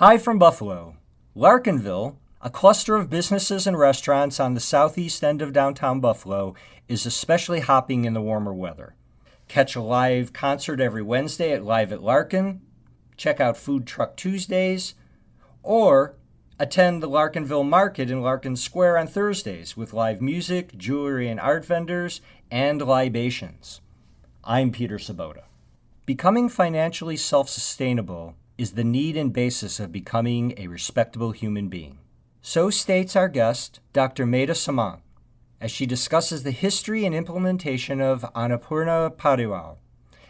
Hi from Buffalo. Larkinville, a cluster of businesses and restaurants on the southeast end of downtown Buffalo, is especially hopping in the warmer weather. Catch a live concert every Wednesday at Live at Larkin, check out Food Truck Tuesdays, or attend the Larkinville Market in Larkin Square on Thursdays with live music, jewelry and art vendors, and libations. I'm Peter Sabota. Becoming financially self-sustainable is the need and basis of becoming a respectable human being. So states our guest, Dr. Medha Samant, as she discusses the history and implementation of Annapurna Pariwar,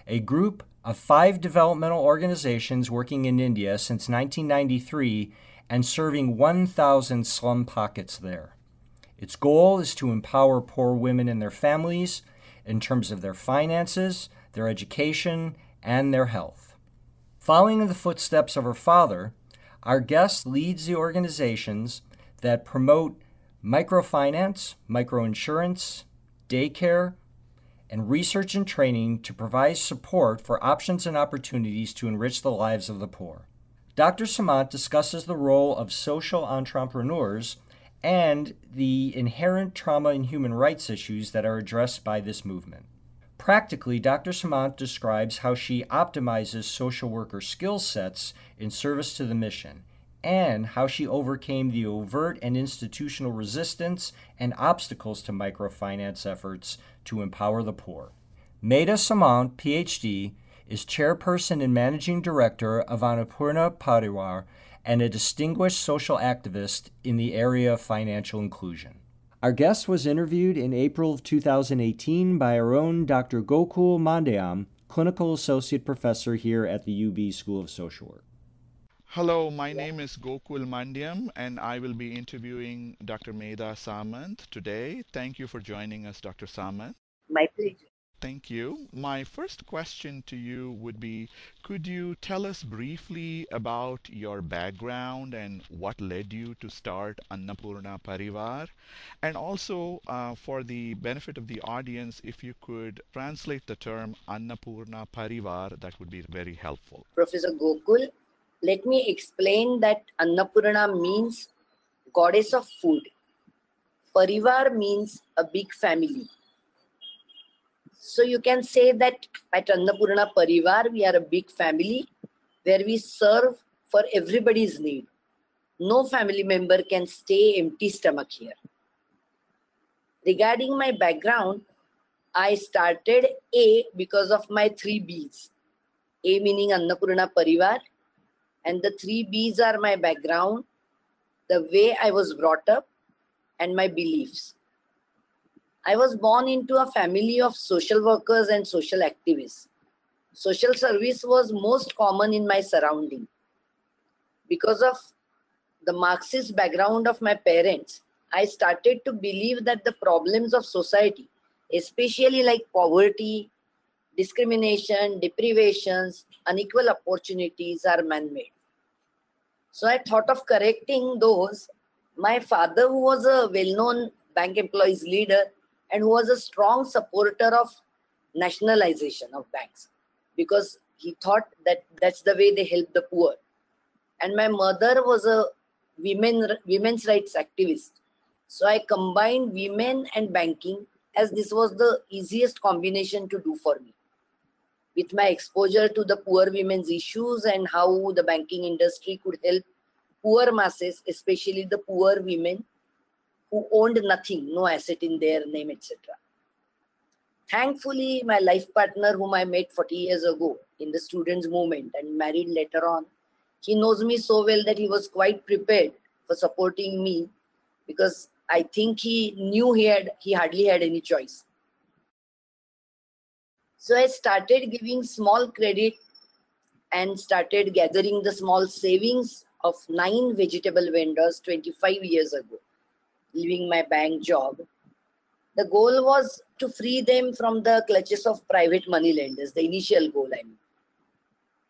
a group of 5 developmental organizations working in India since 1993 and serving 1,000 slum pockets there. Its goal is to empower poor women and their families in terms of their finances, their education, and their health. Following in the footsteps of her father, our guest leads the organizations that promote microfinance, microinsurance, daycare, and research and training to provide support for options and opportunities to enrich the lives of the poor. Dr. Samant discusses the role of social entrepreneurs and the inherent trauma and human rights issues that are addressed by this movement. Practically, Dr. Samant describes how she optimizes social worker skill sets in service to the mission, and how she overcame the overt and institutional resistance and obstacles to microfinance efforts to empower the poor. Medha Samant, PhD, is chairperson and managing director of Annapurna Pariwar and a distinguished social activist in the area of financial inclusion. Our guest was interviewed in April of 2018 by our own Dr. Gokul Mandiam, clinical associate professor here at the UB School of Social Work. Hello, my name is Gokul Mandiam, and I will be interviewing Dr. Medha Samant today. Thank you for joining us, Dr. Samant. My pleasure. Thank you. My first question to you would be, could you tell us briefly about your background and what led you to start Annapurna Pariwar? And also, for the benefit of the audience, if you could translate the term Annapurna Pariwar, that would be very helpful. Professor Gokul, let me explain that Annapurna means goddess of food. Parivar means a big family. So you can say that at Annapurna Pariwar, we are a big family where we serve for everybody's need. No family member can stay empty stomach here. Regarding my background, I started A because of my 3 B's. A meaning Annapurna Pariwar. And the 3 B's are my background, the way I was brought up, and my beliefs. I was born into a family of social workers and social activists. Social service was most common in my surrounding. Because of the Marxist background of my parents, I started to believe that the problems of society, especially like poverty, discrimination, deprivations, unequal opportunities are man-made. So I thought of correcting those. My father, who was a well-known bank employees leader and who was a strong supporter of nationalization of banks, because he thought that that's the way they help the poor. And my mother was a women's rights activist. So I combined women and banking, as this was the easiest combination to do for me. With my exposure to the poor women's issues and how the banking industry could help poor masses, especially the poor women who owned nothing, no asset in their name, etc. Thankfully, my life partner, whom I met 40 years ago in the students' movement and married later on, he knows me so well that he was quite prepared for supporting me, because I think he knew he hardly had any choice. So I started giving small credit and started gathering the small savings of 9 vegetable vendors 25 years ago, leaving my bank job. The goal was to free them from the clutches of private money lenders, the initial goal, I mean.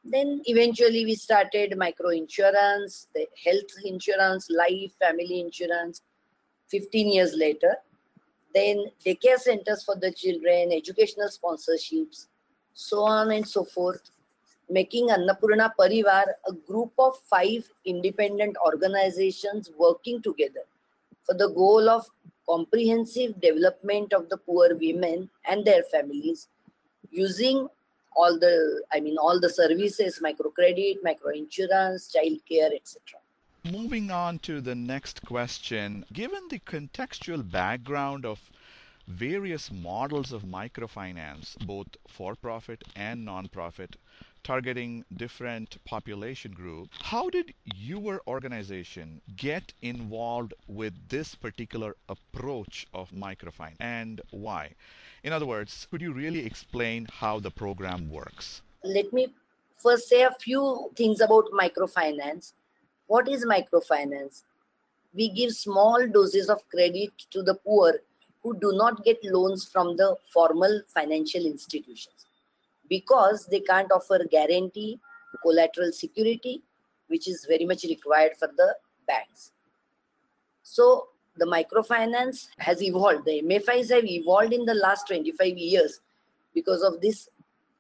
Then eventually we started micro insurance, the health insurance, life, family insurance, 15 years later. Then daycare centers for the children, educational sponsorships, so on and so forth, making Annapurna Pariwar a group of 5 independent organizations working together for the goal of comprehensive development of the poor women and their families, using all the services, microcredit, microinsurance, childcare, etc. Moving on to the next question, given the contextual background of various models of microfinance, both for-profit and non-profit, targeting different population groups, how did your organization get involved with this particular approach of microfinance and why? In other words, could you really explain how the program works? Let me first say a few things about microfinance. What is microfinance? We give small doses of credit to the poor who do not get loans from the formal financial institutions because they can't offer guarantee, collateral security, which is very much required for the banks. So the microfinance has evolved. The MFIs have evolved in the last 25 years because of this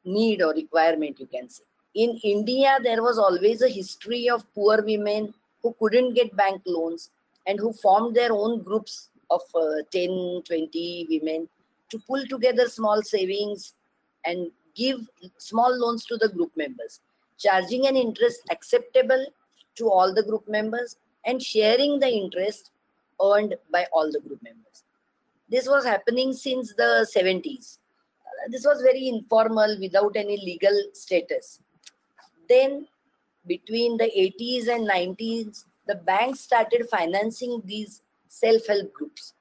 need or requirement, you can say. In India, there was always a history of poor women who couldn't get bank loans and who formed their own groups of 10, 20 women to pull together small savings and give small loans to the group members, charging an interest acceptable to all the group members and sharing the interest earned by all the group members. This was happening since the 70s. This was very informal, without any legal status. Then between the 80s and 90s, the banks started financing these self-help groups.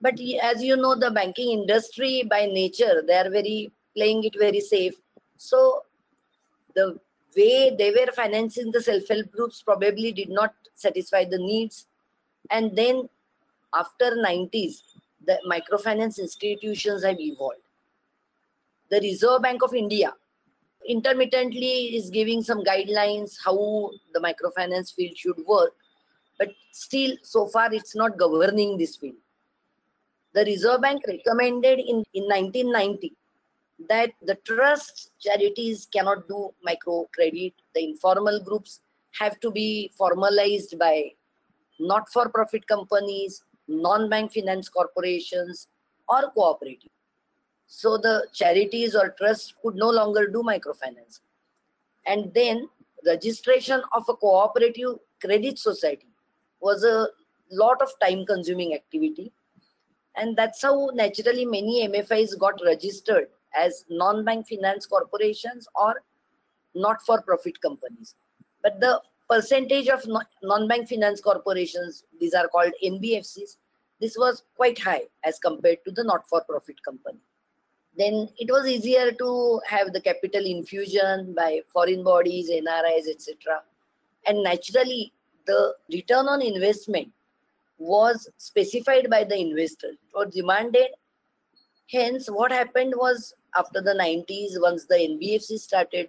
But as you know, the banking industry by nature, they are playing it very safe. So the way they were financing the self-help groups probably did not satisfy the needs. And then after 90s, the microfinance institutions have evolved. The Reserve Bank of India intermittently is giving some guidelines how the microfinance field should work. But still, so far, it's not governing this field. The Reserve Bank recommended in 1990 that the trust charities cannot do microcredit. The informal groups have to be formalized by not-for-profit companies, non-bank finance corporations, or cooperatives. So the charities or trusts could no longer do microfinance. And then registration of a cooperative credit society was a lot of time-consuming activity. And that's how naturally many MFIs got registered as non-bank finance corporations or not-for-profit companies. But the percentage of non-bank finance corporations, these are called NBFCs, this was quite high as compared to the not-for-profit company. Then it was easier to have the capital infusion by foreign bodies, NRIs, etc. And naturally, the return on investment was specified by the investor or demanded. Hence, what happened was after the 90s, once the NBFC started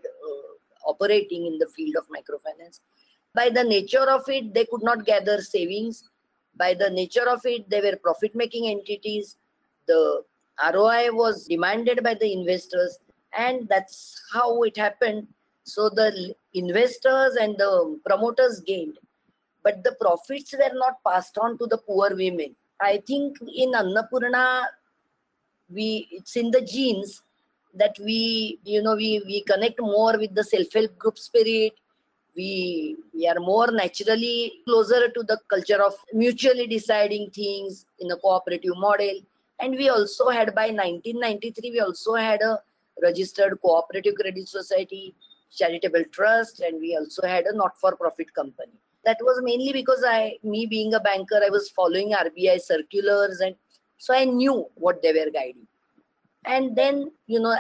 operating in the field of microfinance, by the nature of it, they could not gather savings. By the nature of it, they were profit-making entities. The ROI was demanded by the investors, and that's how it happened. So the investors and the promoters gained, but the profits were not passed on to the poor women. I think in Annapurna, it's in the genes that we connect more with the self-help group spirit. We are more naturally closer to the culture of mutually deciding things in a cooperative model. And we also had, by 1993, we also had a registered cooperative credit society, charitable trust, and we also had a not-for-profit company. That was mainly because me being a banker, I was following RBI circulars, and so I knew what they were guiding. And then,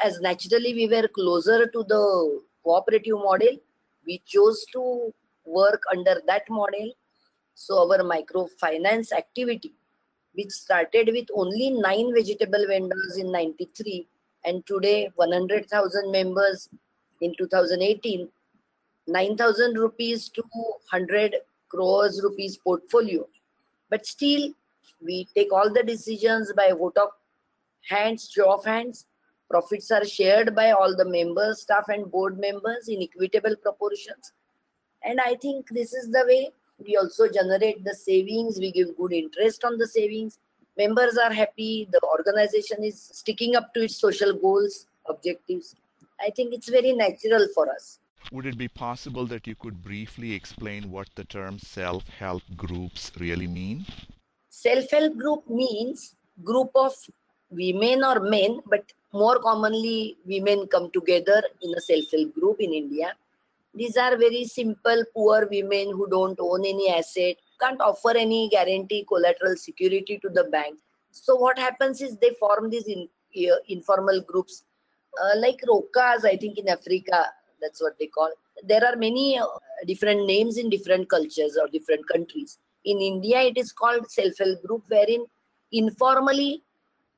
as naturally we were closer to the cooperative model, we chose to work under that model. So our microfinance activity, which started with only 9 vegetable vendors in 93 and today 100,000 members in 2018, 9,000 rupees to 100 crores rupees portfolio. But still, we take all the decisions by vote of hands, show of hands. Profits are shared by all the members, staff and board members in equitable proportions. And I think this is the way we also generate the savings. We give good interest on the savings. Members are happy. The organization is sticking up to its social goals, objectives. I think it's very natural for us. Would it be possible that you could briefly explain what the term self-help groups really mean? Self-help group means group of women or men, but more commonly women come together in a self-help group in India. These are very simple, poor women who don't own any asset, can't offer any guarantee, collateral security to the bank. So what happens is they form these informal groups like rokas, I think in Africa. That's what they call. There are many different names in different cultures or different countries. In India, it is called self-help group, wherein informally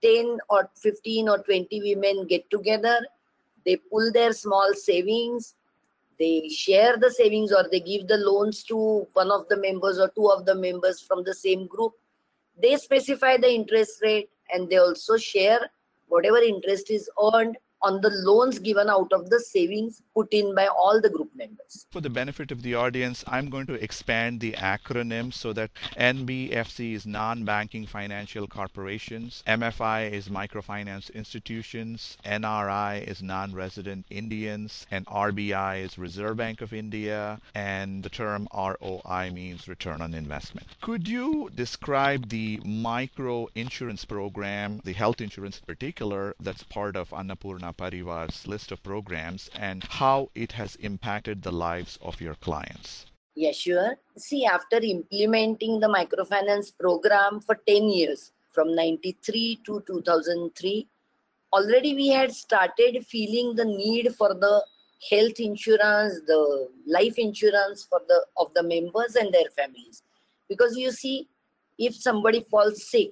10 or 15 or 20 women get together. They pull their small savings. They share the savings or they give the loans to one of the members or two of the members from the same group. They specify the interest rate and they also share whatever interest is earned on the loans given out of the savings put in by all the group members. For the benefit of the audience, I'm going to expand the acronym so that NBFC is non-banking financial corporations, MFI is microfinance institutions, NRI is non-resident Indians, and RBI is Reserve Bank of India, and the term ROI means return on investment. Could you describe the micro insurance program, the health insurance in particular, that's part of Annapurna Pariwar's list of programs and how it has impacted the lives of your clients? Yeah, sure. See, after implementing the microfinance program for 10 years, from 93 to 2003, already we had started feeling the need for the health insurance, the life insurance for the of the members and their families. Because you see, if somebody falls sick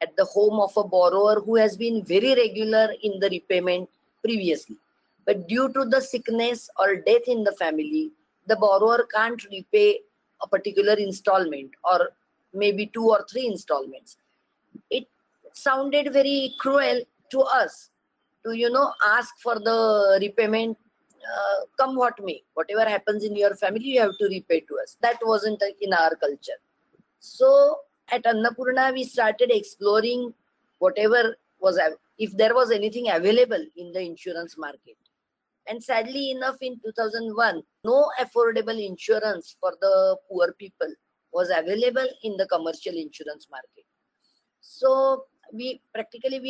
at the home of a borrower who has been very regular in the repayment previously, but due to the sickness or death in the family, the borrower can't repay a particular installment or maybe 2 or 3 installments. It sounded very cruel to us to, ask for the repayment, come what may. Whatever happens in your family, you have to repay to us. That wasn't in our culture. So at Annapurna, we started exploring whatever was, if there was anything available in the insurance market. And sadly enough, in 2001, no affordable insurance for the poor people was available in the commercial insurance market. So we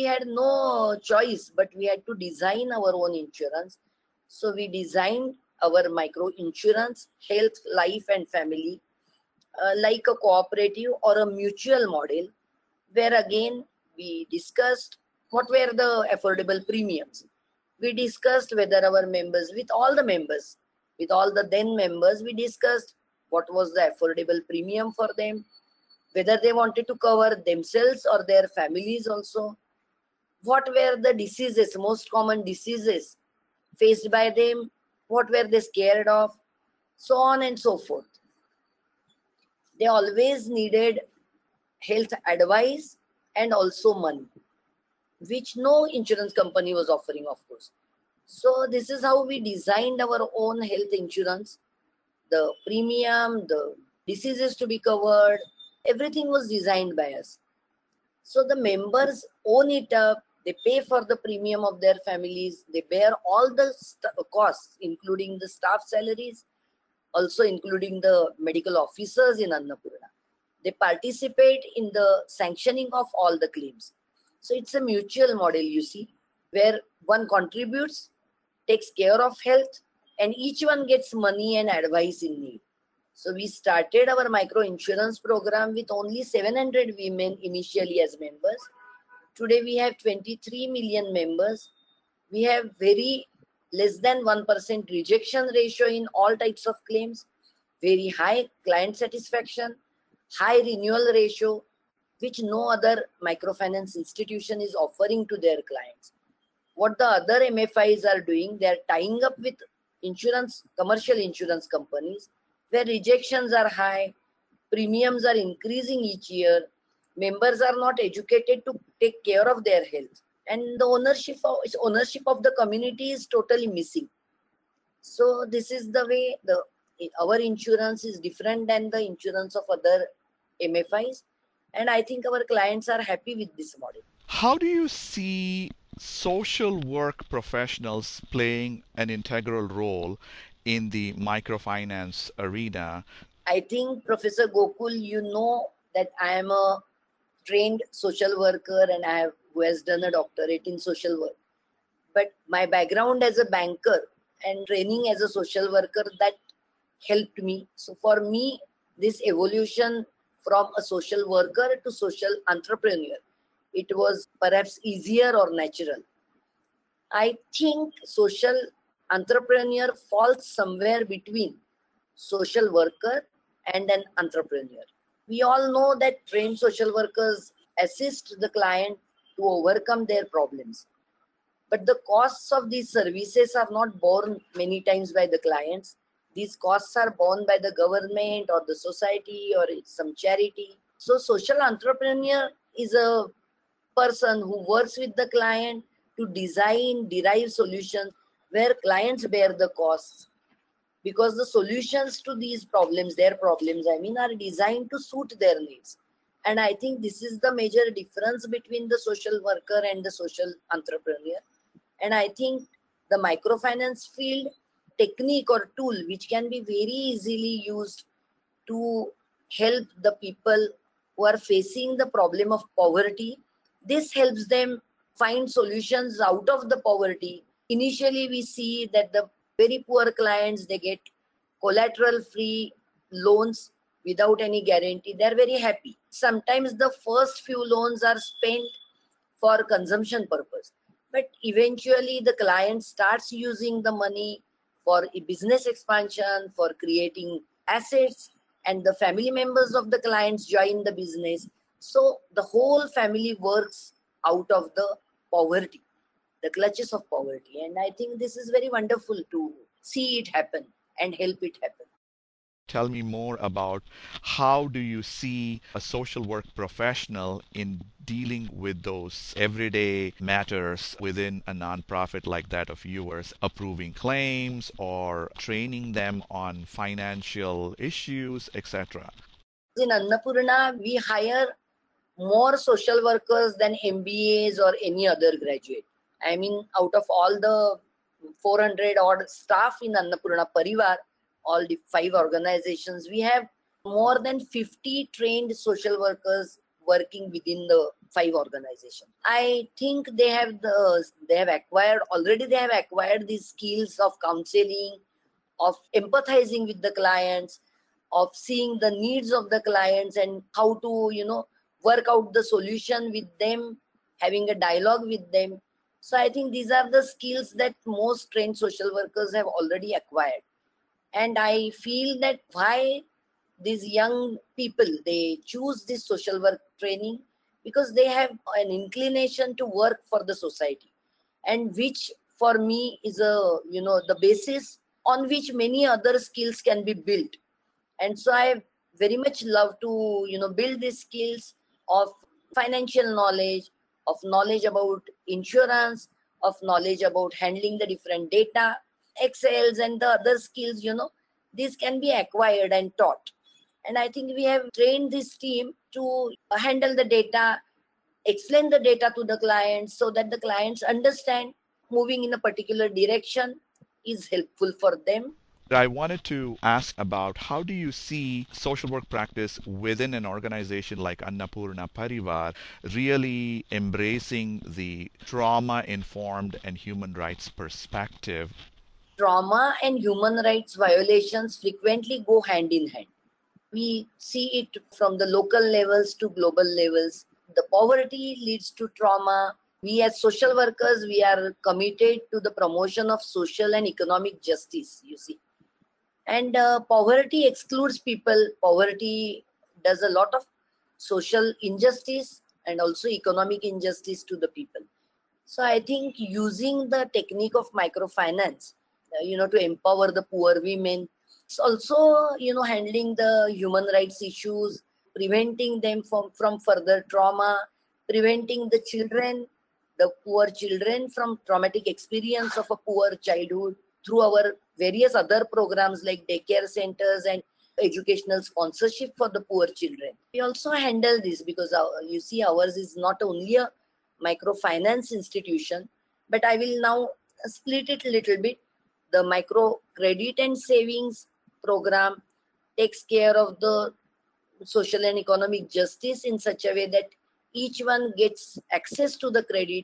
had no choice, but we had to design our own insurance. So we designed our micro insurance, health, life and family, like a cooperative or a mutual model, where again we discussed what were the affordable premiums. We discussed whether our members, with all the then members, we discussed what was the affordable premium for them, whether they wanted to cover themselves or their families also, what were the diseases, most common diseases faced by them, what were they scared of, so on and so forth. They always needed health advice and also money, which no insurance company was offering, of course. So this is how we designed our own health insurance. The premium, the diseases to be covered, everything was designed by us. So the members own it up, they pay for the premium of their families, they bear all the costs, including the staff salaries, also including the medical officers in Annapurna. They participate in the sanctioning of all the claims. So it's a mutual model, you see, where one contributes, takes care of health, and each one gets money and advice in need. So we started our micro insurance program with only 700 women initially as members. Today we have 23 million members. We have very less than 1% rejection ratio in all types of claims. very high client satisfaction, high renewal ratio, which no other microfinance institution is offering to their clients. What the other MFIs are doing, they are tying up with insurance, commercial insurance companies, where rejections are high, premiums are increasing each year, members are not educated to take care of their health, and the ownership of the community is totally missing. So this is the way our insurance is different than the insurance of other MFIs. And I think our clients are happy with this model. How do you see social work professionals playing an integral role in the microfinance arena? I think, Professor Gokul, you know that I am a trained social worker and who has done a doctorate in social work. But my background as a banker and training as a social worker, that helped me. So for me, this evolution from a social worker to social entrepreneur, it was perhaps easier or natural. I think social entrepreneur falls somewhere between social worker and an entrepreneur. We all know that trained social workers assist the client to overcome their problems. But the costs of these services are not borne many times by the clients. These costs are borne by the government or the society or some charity. So social entrepreneur is a person who works with the client to design, derive solutions where clients bear the costs. Because the solutions to these problems, are designed to suit their needs. And I think this is the major difference between the social worker and the social entrepreneur. And I think the microfinance field technique or tool which can be very easily used to help the people who are facing the problem of poverty. This helps them find solutions out of the poverty. Initially, we see that the very poor clients, they get collateral-free loans without any guarantee. They're very happy. Sometimes the first few loans are spent for consumption purpose. But eventually, the client starts using the money for business expansion, for creating assets, and the family members of the clients join the business. So the whole family works out of the poverty, the clutches of poverty. And I think this is very wonderful to see it happen and help it happen. Tell me more about how do you see a social work professional in dealing with those everyday matters within a nonprofit like that of yours, approving claims or training them on financial issues, etc. In Annapurna, we hire more social workers than MBAs or any other graduate. Out of all the 400 odd staff in Annapurna Pariwar, all the 5 organizations, we have more than 50 trained social workers working within the 5 organizations. I think they have acquired these skills of counseling, of empathizing with the clients, of seeing the needs of the clients and how to, work out the solution with them, having a dialogue with them. So I think these are the skills that most trained social workers have already acquired. And I feel that why these young people, they choose this social work training because they have an inclination to work for the society, and which for me is the basis on which many other skills can be built. And so I very much love to, build these skills of financial knowledge, of knowledge about insurance, of knowledge about handling the different data, Excels and the other skills, these can be acquired and taught. And I think we have trained this team to handle the data, explain the data to the clients so that the clients understand moving in a particular direction is helpful for them. I wanted to ask about how do you see social work practice within an organization like Annapurna Pariwar really embracing the trauma-informed and human rights perspective? Trauma and human rights violations frequently go hand in hand. We see it from the local levels to global levels. The poverty leads to trauma. We as social workers, we are committed to the promotion of social and economic justice, And poverty excludes people. Poverty does a lot of social injustice and also economic injustice to the people. So I think using the technique of microfinance, to empower the poor women, it's also, handling the human rights issues, preventing them from further trauma, preventing the children, the poor children from traumatic experience of a poor childhood through our various other programs like daycare centers and educational sponsorship for the poor children. We also handle this because ours is not only a microfinance institution, but I will now split it a little bit. The micro credit and savings program takes care of the social and economic justice in such a way that each one gets access to the credit,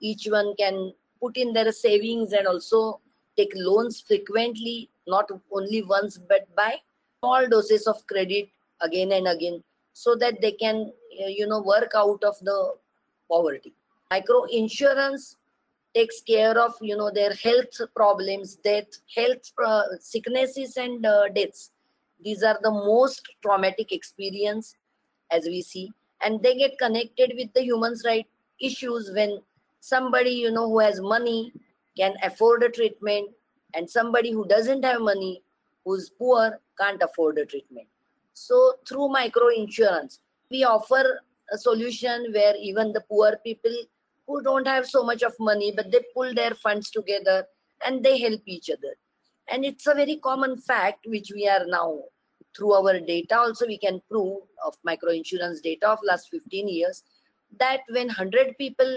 each one can put in their savings and also take loans frequently, not only once, but by small doses of credit again and again, so that they can, work out of the poverty. Micro insurance takes care of, their health problems, sicknesses and deaths. These are the most traumatic experience as we see. And they get connected with the human rights issues when somebody, who has money can afford a treatment and somebody who doesn't have money, who's poor, can't afford a treatment. So through micro insurance, we offer a solution where even the poor people who don't have so much of money, but they pull their funds together and they help each other. And it's a very common fact, which we are now, through our data also we can prove, of microinsurance data of last 15 years, that when 100 people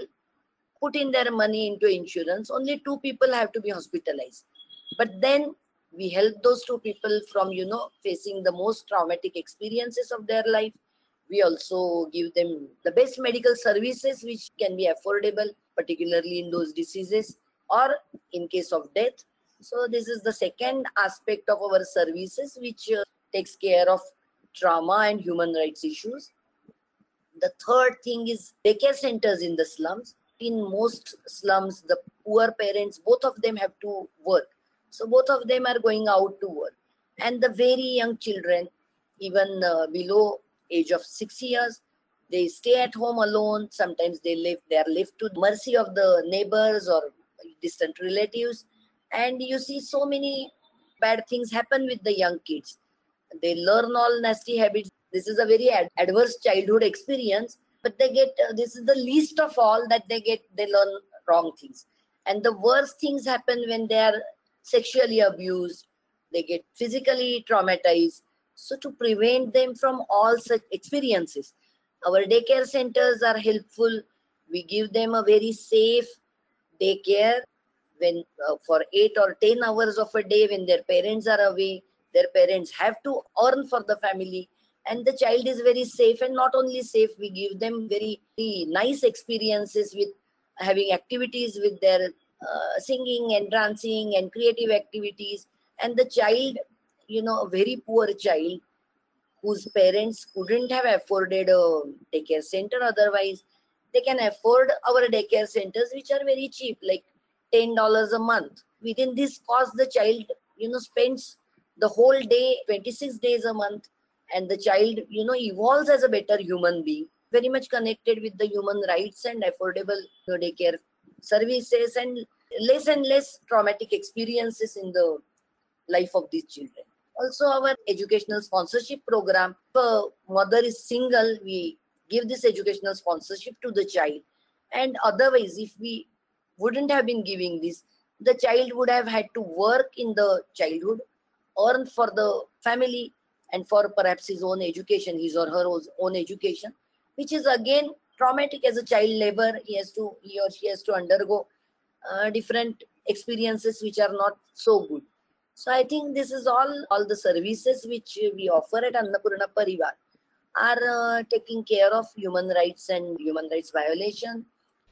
put in their money into insurance, only 2 people have to be hospitalized. But then we help those 2 people from, facing the most traumatic experiences of their life. We also give them the best medical services which can be affordable, particularly in those diseases or in case of death. So this is the second aspect of our services, which takes care of trauma and human rights issues. The third thing is daycare centers in the slums. In most slums, the poor parents, both of them have to work. So both of them are going out to work. And the very young children, even below age of 6 years, they stay at home alone. Sometimes they are left to the mercy of the neighbors or distant relatives. And you see so many bad things happen with the young kids. They learn all nasty habits. This is a very adverse childhood experience, but they get, this is the least of all that they get, they learn wrong things. And the worst things happen when they are sexually abused, they get physically traumatized. So to prevent them from all such experiences, our daycare centers are helpful. We give them a very safe daycare when for 8 or 10 hours of a day when their parents are away. Their parents have to earn for the family and the child is very safe, and not only safe, we give them very, very nice experiences with having activities with their singing and dancing and creative activities. And the child, a very poor child whose parents couldn't have afforded a daycare center otherwise, they can afford our daycare centers, which are very cheap, like $10 a month. Within this cost, the child, spends the whole day, 26 days a month, and the child, evolves as a better human being, very much connected with the human rights and affordable daycare services and less traumatic experiences in the life of these children. Also, our educational sponsorship program, if a mother is single, we give this educational sponsorship to the child. And otherwise, if we wouldn't have been giving this, the child would have had to work in the childhood, earn for the family and for perhaps his own education, his or her own education, which is again traumatic as a child labor. He or she has to undergo different experiences which are not so good. So I think this is all the services which we offer at Annapurna Pariwar are taking care of human rights and human rights violation.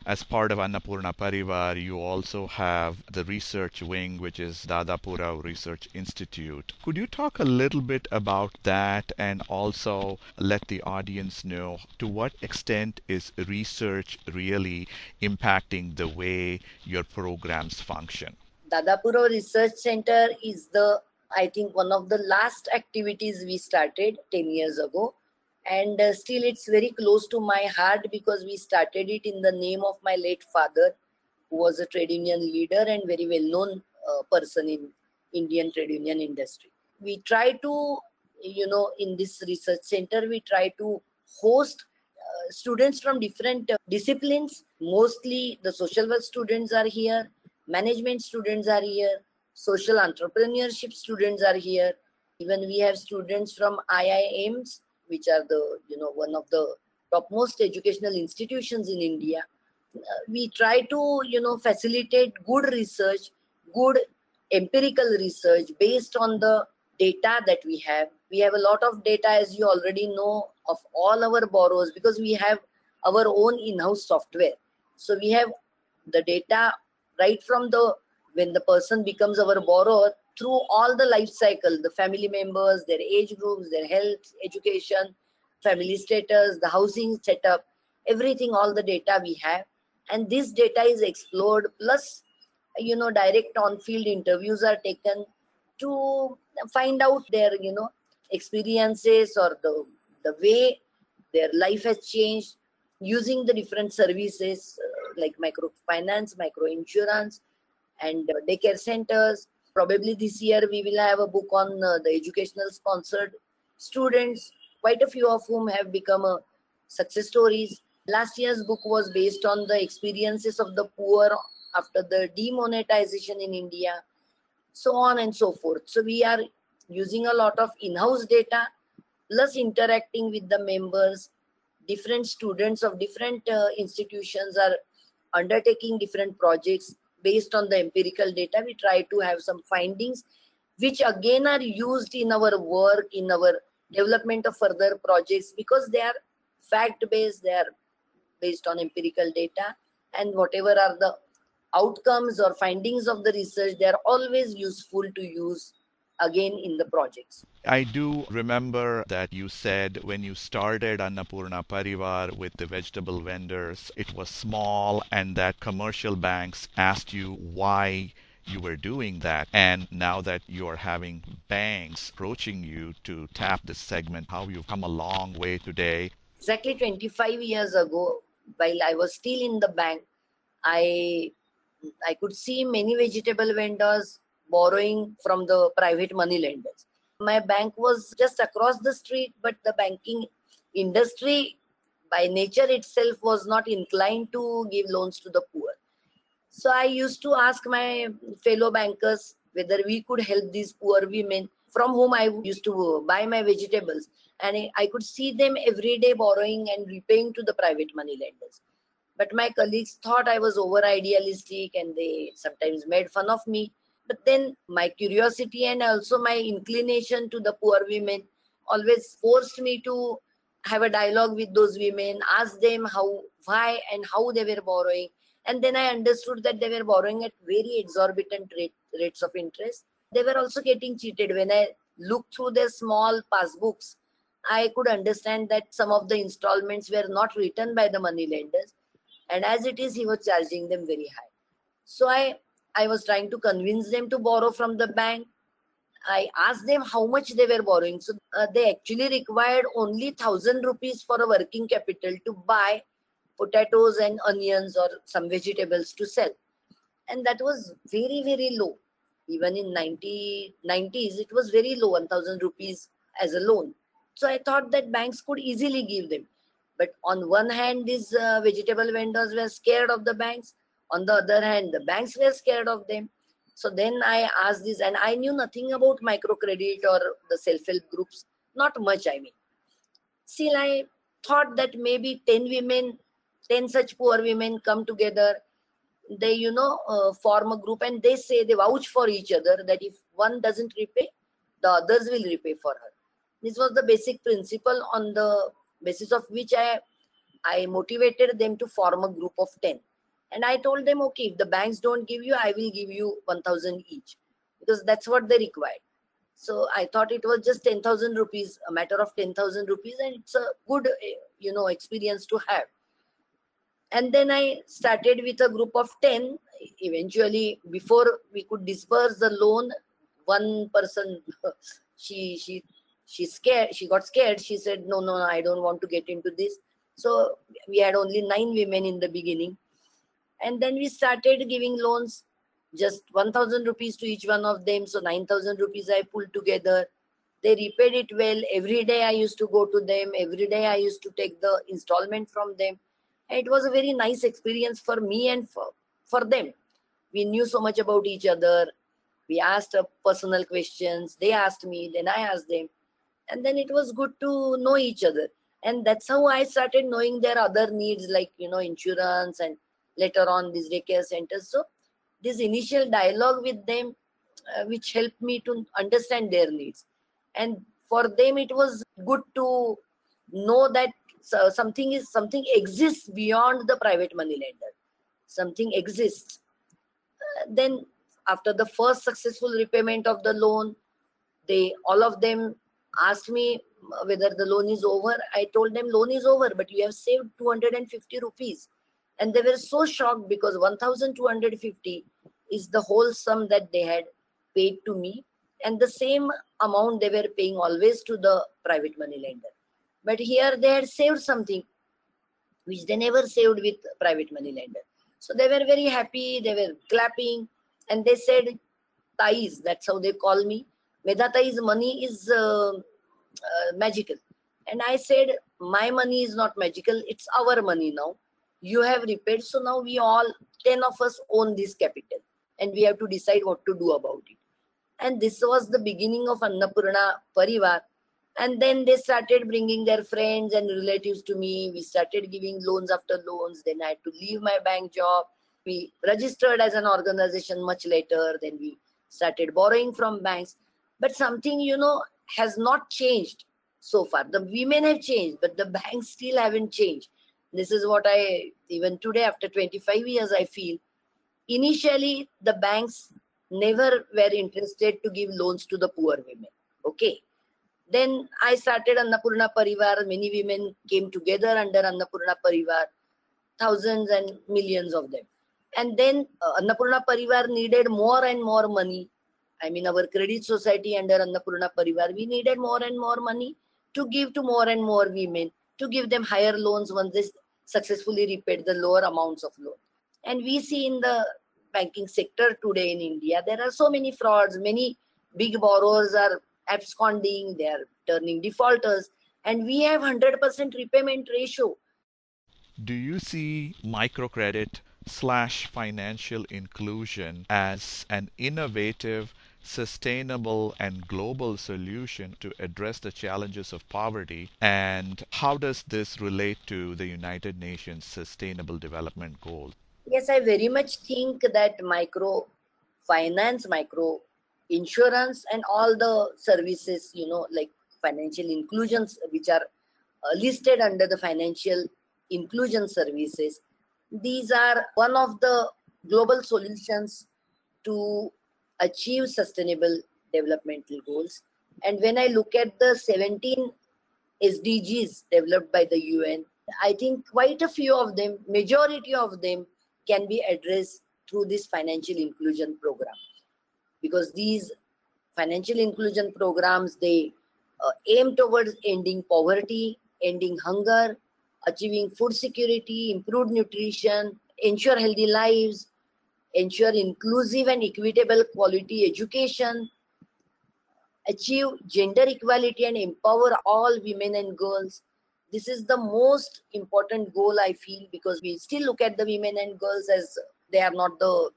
As part of Annapurna Pariwar, you also have the research wing, which is Dadapurau Research Institute. Could you talk a little bit about that and also let the audience know to what extent is research really impacting the way your programs function? Dadapurau Research Center is the I think one of the last activities we started 10 years ago. And still it's very close to my heart because we started it in the name of my late father, who was a trade union leader and very well-known person in Indian trade union industry. We try to, you know, in this research center, we try to host students from different disciplines. Mostly the social work students are here, management students are here, social entrepreneurship students are here. Even we have students from IIMs, which are the, you know, one of the topmost educational institutions in India. We try to, you know, facilitate good research, good empirical research based on the data that we have. We have a lot of data, as you already know, of all our borrowers because we have our own in-house software. So we have the data right from the when the person becomes our borrower through all the life cycle, the family members, their age groups, their health, education, family status, the housing setup, everything, all the data we have. And this data is explored, plus, you know, direct on-field interviews are taken to find out their, you know, experiences or the way their life has changed using the different services like microfinance, microinsurance, and daycare centers. Probably this year we will have a book on the educational sponsored students, quite a few of whom have become success stories. Last year's book was based on the experiences of the poor after the demonetization in India, so on and so forth. So we are using a lot of in-house data, plus interacting with the members. Different students of different institutions are undertaking different projects. Based on the empirical data, we try to have some findings, which again are used in our work, in our development of further projects, because they are fact-based, they are based on empirical data, and whatever are the outcomes or findings of the research, they are always useful to use again in the projects. I do remember that you said when you started Annapurna Pariwar with the vegetable vendors, it was small and that commercial banks asked you why you were doing that. And now that you're having banks approaching you to tap this segment, how you've come a long way today. Exactly 25 years ago, while I was still in the bank, I could see many vegetable vendors borrowing from the private money lenders. My bank was just across the street, but the banking industry by nature itself was not inclined to give loans to the poor. So I used to ask my fellow bankers whether we could help these poor women from whom I used to buy my vegetables. And I could see them every day borrowing and repaying to the private money lenders. But my colleagues thought I was over idealistic and they sometimes made fun of me. But then my curiosity and also my inclination to the poor women always forced me to have a dialogue with those women, ask them how, why and how they were borrowing. And then I understood that they were borrowing at very exorbitant rates of interest. They were also getting cheated. When I looked through their small passbooks, I could understand that some of the installments were not written by the money lenders. And as it is, he was charging them very high. So I was trying to convince them to borrow from the bank. I asked them how much they were borrowing. So they actually required only 1,000 rupees for a working capital to buy potatoes and onions or some vegetables to sell. And that was very, very low. Even in 1990s, it was very low, 1,000 rupees as a loan. So I thought that banks could easily give them. But on one hand, these vegetable vendors were scared of the banks. On the other hand, the banks were scared of them. So then I asked this, and I knew nothing about microcredit or the self-help groups. Not much, I mean. Still, I thought that maybe 10 such poor women come together. They, you know, form a group and they say, they vouch for each other that if one doesn't repay, the others will repay for her. This was the basic principle on the basis of which I motivated them to form a group of 10. And I told them, okay, if the banks don't give you, I will give you 1,000 each, because that's what they required. So I thought it was just 10,000 rupees, a matter of 10,000 rupees, and it's a good, you know, experience to have. And then I started with a group of 10. Eventually, before we could disperse the loan, one person, she got scared. She said, no, I don't want to get into this. So we had only 9 women in the beginning. And then we started giving loans, just 1,000 rupees to each one of them. So 9,000 rupees I pulled together. They repaid it well. Every day I used to go to them. Every day I used to take the installment from them. And it was a very nice experience for me and for them. We knew so much about each other. We asked personal questions. They asked me, then I asked them. And then it was good to know each other. And that's how I started knowing their other needs, like, you know, insurance and later on these daycare centers. So this initial dialogue with them, which helped me to understand their needs. And for them, it was good to know that something exists beyond the private money lender. Something exists. Then after the first successful repayment of the loan, all of them asked me whether the loan is over. I told them loan is over, but you have saved 250 rupees. And they were so shocked because 1,250 is the whole sum that they had paid to me. And the same amount they were paying always to the private money lender. But here they had saved something which they never saved with private money lender. So they were very happy, they were clapping, and they said, Thais, that's how they call me. Medha Thais, money is magical. And I said, my money is not magical, it's our money now. You have repaid, so now we all, 10 of us own this capital, and we have to decide what to do about it. And this was the beginning of Annapurna Pariwar. And then they started bringing their friends and relatives to me. We started giving loans after loans. Then I had to leave my bank job. We registered as an organization much later. Then we started borrowing from banks. But something, you know, has not changed so far. The women have changed, but the banks still haven't changed. This is what I, even today, after 25 years, I feel. Initially, the banks never were interested to give loans to the poor women. Okay. Then I started Annapurna Pariwar. Many women came together under Annapurna Pariwar, thousands and millions of them. And then Annapurna Pariwar needed more and more money. I mean, our credit society under Annapurna Pariwar, we needed more and more money to give to more and more women, to give them higher loans once they successfully repaid the lower amounts of loan. And we see in the banking sector today in India, there are so many frauds, many big borrowers are absconding, they are turning defaulters, and we have 100% repayment ratio. Do you see microcredit / financial inclusion as an innovative, sustainable, and global solution to address the challenges of poverty? And how does this relate to the United Nations Sustainable Development Goals? Yes, I very much think that microfinance, micro insurance and all the services, you know, like financial inclusions, which are listed under the financial inclusion services. These are one of the global solutions to achieve sustainable developmental goals. And when I look at the 17 SDGs developed by the UN, I think quite a few of them, majority of them can be addressed through this financial inclusion program. Because these financial inclusion programs, they aim towards ending poverty, ending hunger, achieving food security, improved nutrition, ensure healthy lives, ensure inclusive and equitable quality education, achieve gender equality and empower all women and girls. This is the most important goal, I feel, because we still look at the women and girls as they are not the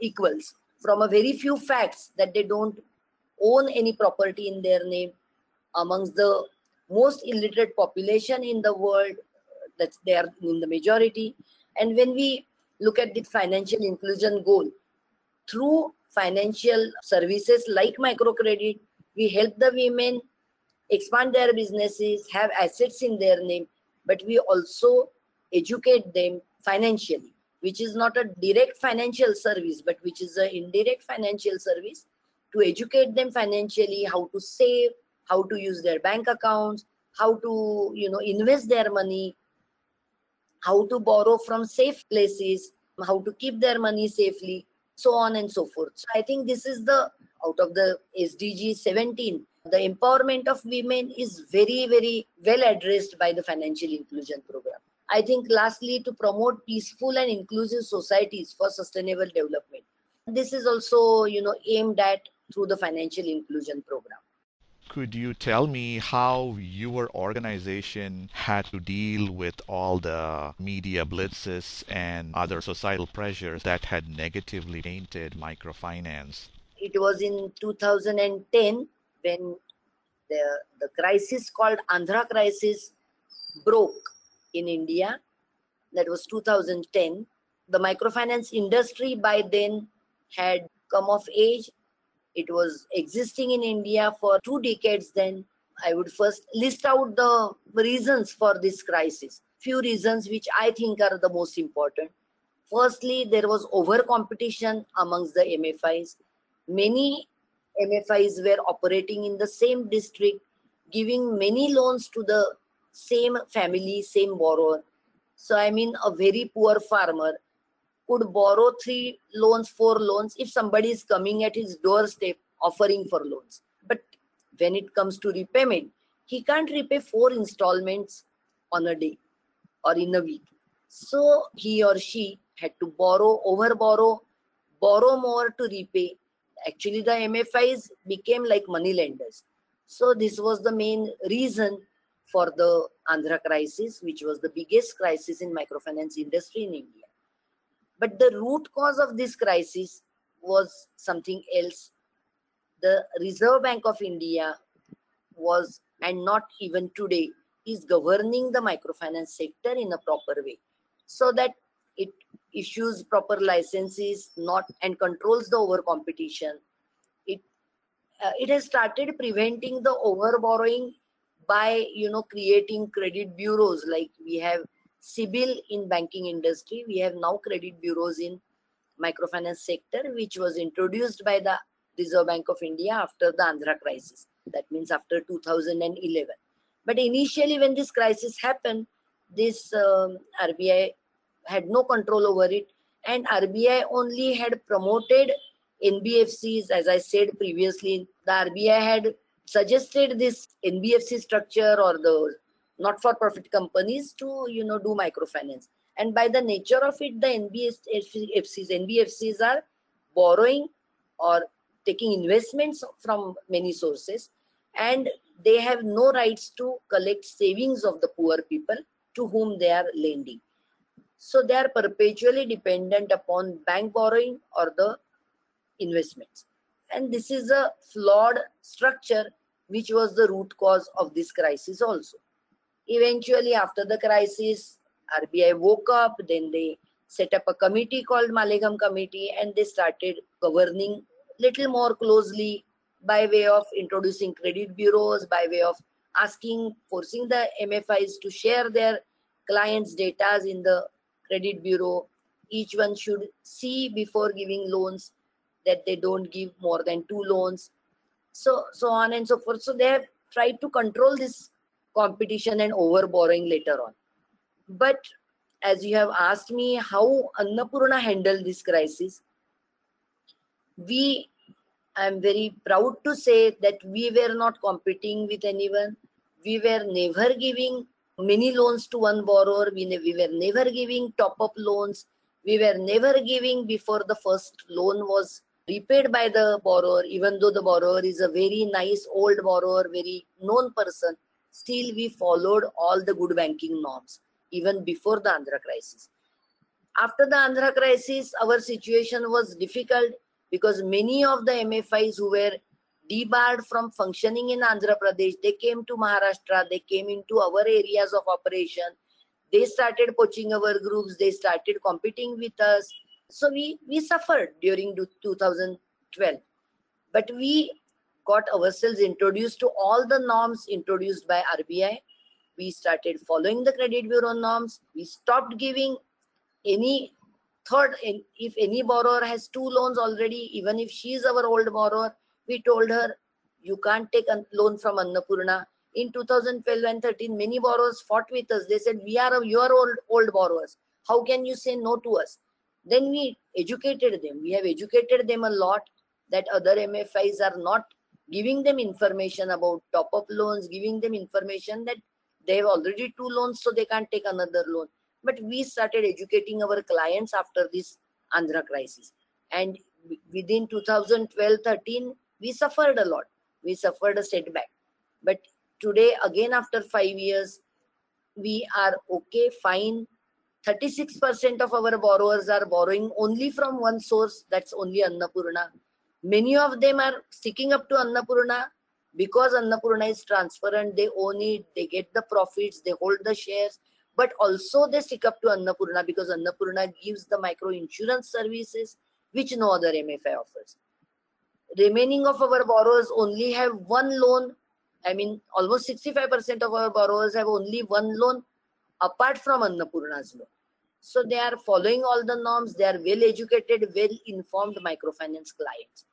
equals. From a very few facts that they don't own any property in their name, amongst the most illiterate population in the world, that they are in the majority. And when we look at the financial inclusion goal, through financial services like microcredit, we help the women expand their businesses, have assets in their name, but we also educate them financially, which is not a direct financial service, but which is an indirect financial service to educate them financially, how to save, how to use their bank accounts, how to, you know, invest their money, how to borrow from safe places, how to keep their money safely. so on and so forth. So I think this is the, out of the SDG 17, the empowerment of women is very, very well addressed by the financial inclusion program. I think lastly, to promote peaceful and inclusive societies for sustainable development. This is also, aimed at through the financial inclusion program. Could you tell me how your organization had to deal with all the media blitzes and other societal pressures that had negatively tainted microfinance? It was in 2010 when the crisis called Andhra crisis broke in India. That was 2010. The microfinance industry by then had come of age. It was existing in India for 2 decades then. I would first list out the reasons for this crisis. Few reasons which I think are the most important. Firstly, there was over-competition amongst the MFIs. Many MFIs were operating in the same district, giving many loans to the same family, same borrower. So I mean, a very poor farmer could borrow 3 loans, 4 loans if somebody is coming at his doorstep offering for loans. But when it comes to repayment, he can't repay 4 installments on a day or in a week. So he or she had to borrow, over-borrow, borrow more to repay. Actually, the MFIs became like money lenders. So this was the main reason for the Andhra crisis, which was the biggest crisis in microfinance industry in India. But the root cause of this crisis was something else. The Reserve Bank of India was, and not even today, is governing the microfinance sector in a proper way, so that it issues proper licenses, and controls the over-competition. It has started preventing the over-borrowing by, creating credit bureaus like we have CIBIL in banking industry. We have now credit bureaus in microfinance sector, which was introduced by the Reserve Bank of India after the Andhra crisis. That means after 2011. But initially when this crisis happened, this RBI had no control over it. And RBI only had promoted NBFCs, as I said previously. The RBI had suggested this NBFC structure or the not-for-profit companies to, do microfinance. And by the nature of it, the NBFCs are borrowing or taking investments from many sources, and they have no rights to collect savings of the poor people to whom they are lending. So they are perpetually dependent upon bank borrowing or the investments. And this is a flawed structure, which was the root cause of this crisis also. Eventually, after the crisis, RBI woke up, then they set up a committee called Malegam Committee, and they started governing little more closely by way of introducing credit bureaus, by way of forcing the MFIs to share their clients' data in the credit bureau. Each one should see before giving loans that they don't give more than 2 loans, so on and so forth. So they have tried to control this competition and over-borrowing later on. But as you have asked me how Annapurna handled this crisis, I am very proud to say that we were not competing with anyone. We were never giving many loans to one borrower. We were never giving top-up loans. We were never giving before the first loan was repaid by the borrower, even though the borrower is a very nice old borrower, very known person. Still, we followed all the good banking norms, even before the Andhra crisis. After the Andhra crisis, our situation was difficult because many of the MFIs who were debarred from functioning in Andhra Pradesh, they came to Maharashtra, they came into our areas of operation, they started poaching our groups, they started competing with us. So we suffered during 2012. But we got ourselves introduced to all the norms introduced by RBI. We started following the credit bureau norms. We stopped giving if any borrower has 2 loans already, even if she is our old borrower, we told her, you can't take a loan from Annapurna. In 2012 and 13, many borrowers fought with us. They said, we are your old borrowers. How can you say no to us? Then we educated them. We have educated them a lot that other MFIs are not giving them information about top-up loans, giving them information that they have already 2 loans, so they can't take another loan. But we started educating our clients after this Andhra crisis. And within 2012-13, we suffered a lot. We suffered a setback. But today, again, after 5 years, we are okay, fine. 36% of our borrowers are borrowing only from one source, that's only Annapurna. Many of them are sticking up to Annapurna because Annapurna is transparent, they own it, they get the profits, they hold the shares, but also they stick up to Annapurna because Annapurna gives the micro insurance services which no other MFI offers. Remaining of our borrowers only have 1 loan. I mean, almost 65% of our borrowers have only 1 loan apart from Annapurna's loan. So they are following all the norms. They are well-educated, well-informed microfinance clients.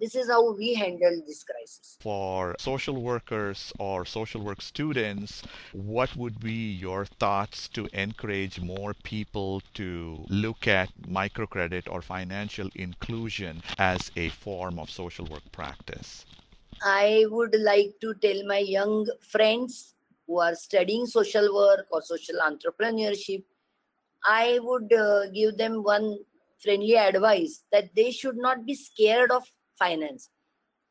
This is how we handle this crisis. For social workers or social work students, what would be your thoughts to encourage more people to look at microcredit or financial inclusion as a form of social work practice? I would like to tell my young friends who are studying social work or social entrepreneurship, I would give them one friendly advice that they should not be scared of finance.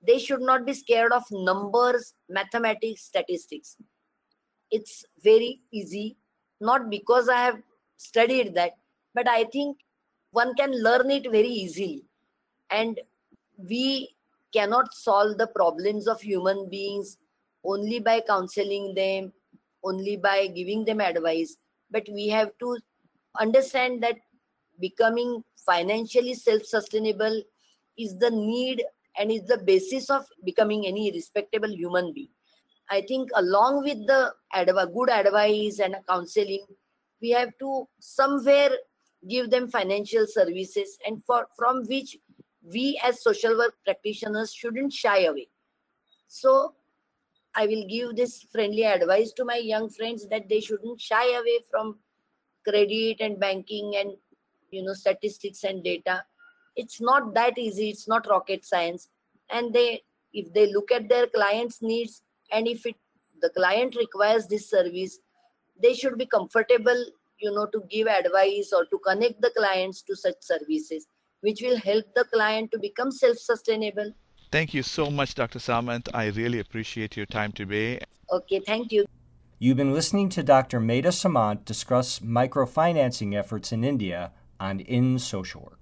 They should not be scared of numbers, mathematics, statistics. It's very easy, not because I have studied that, but I think one can learn it very easily. And we cannot solve the problems of human beings only by counseling them, only by giving them advice, but we have to understand that becoming financially self-sustainable is the need and is the basis of becoming any respectable human being. I think along with the good advice and counseling, we have to somewhere give them financial services and from which we as social work practitioners shouldn't shy away. So I will give this friendly advice to my young friends that they shouldn't shy away from credit and banking and, you know, statistics and data. It's not that easy. It's not rocket science. And if they look at their client's needs and if the client requires this service, they should be comfortable, you know, to give advice or to connect the clients to such services, which will help the client to become self-sustainable. Thank you so much, Dr. Samant. I really appreciate your time today. Okay, thank you. You've been listening to Dr. Medha Samant discuss microfinancing efforts in India on In Social Work.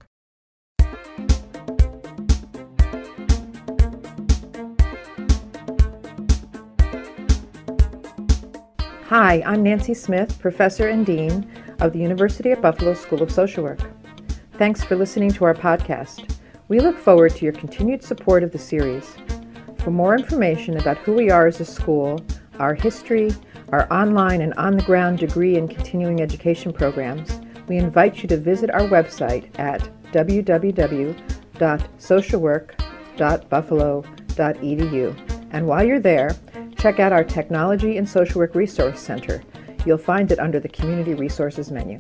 Hi, I'm Nancy Smith, Professor and Dean of the University at Buffalo School of Social Work. Thanks for listening to our podcast. We look forward to your continued support of the series. For more information about who we are as a school, our history, our online and on-the-ground degree and continuing education programs, we invite you to visit our website at www.socialwork.buffalo.edu. And while you're there, check out our Technology and Social Work Resource Center. You'll find it under the Community Resources menu.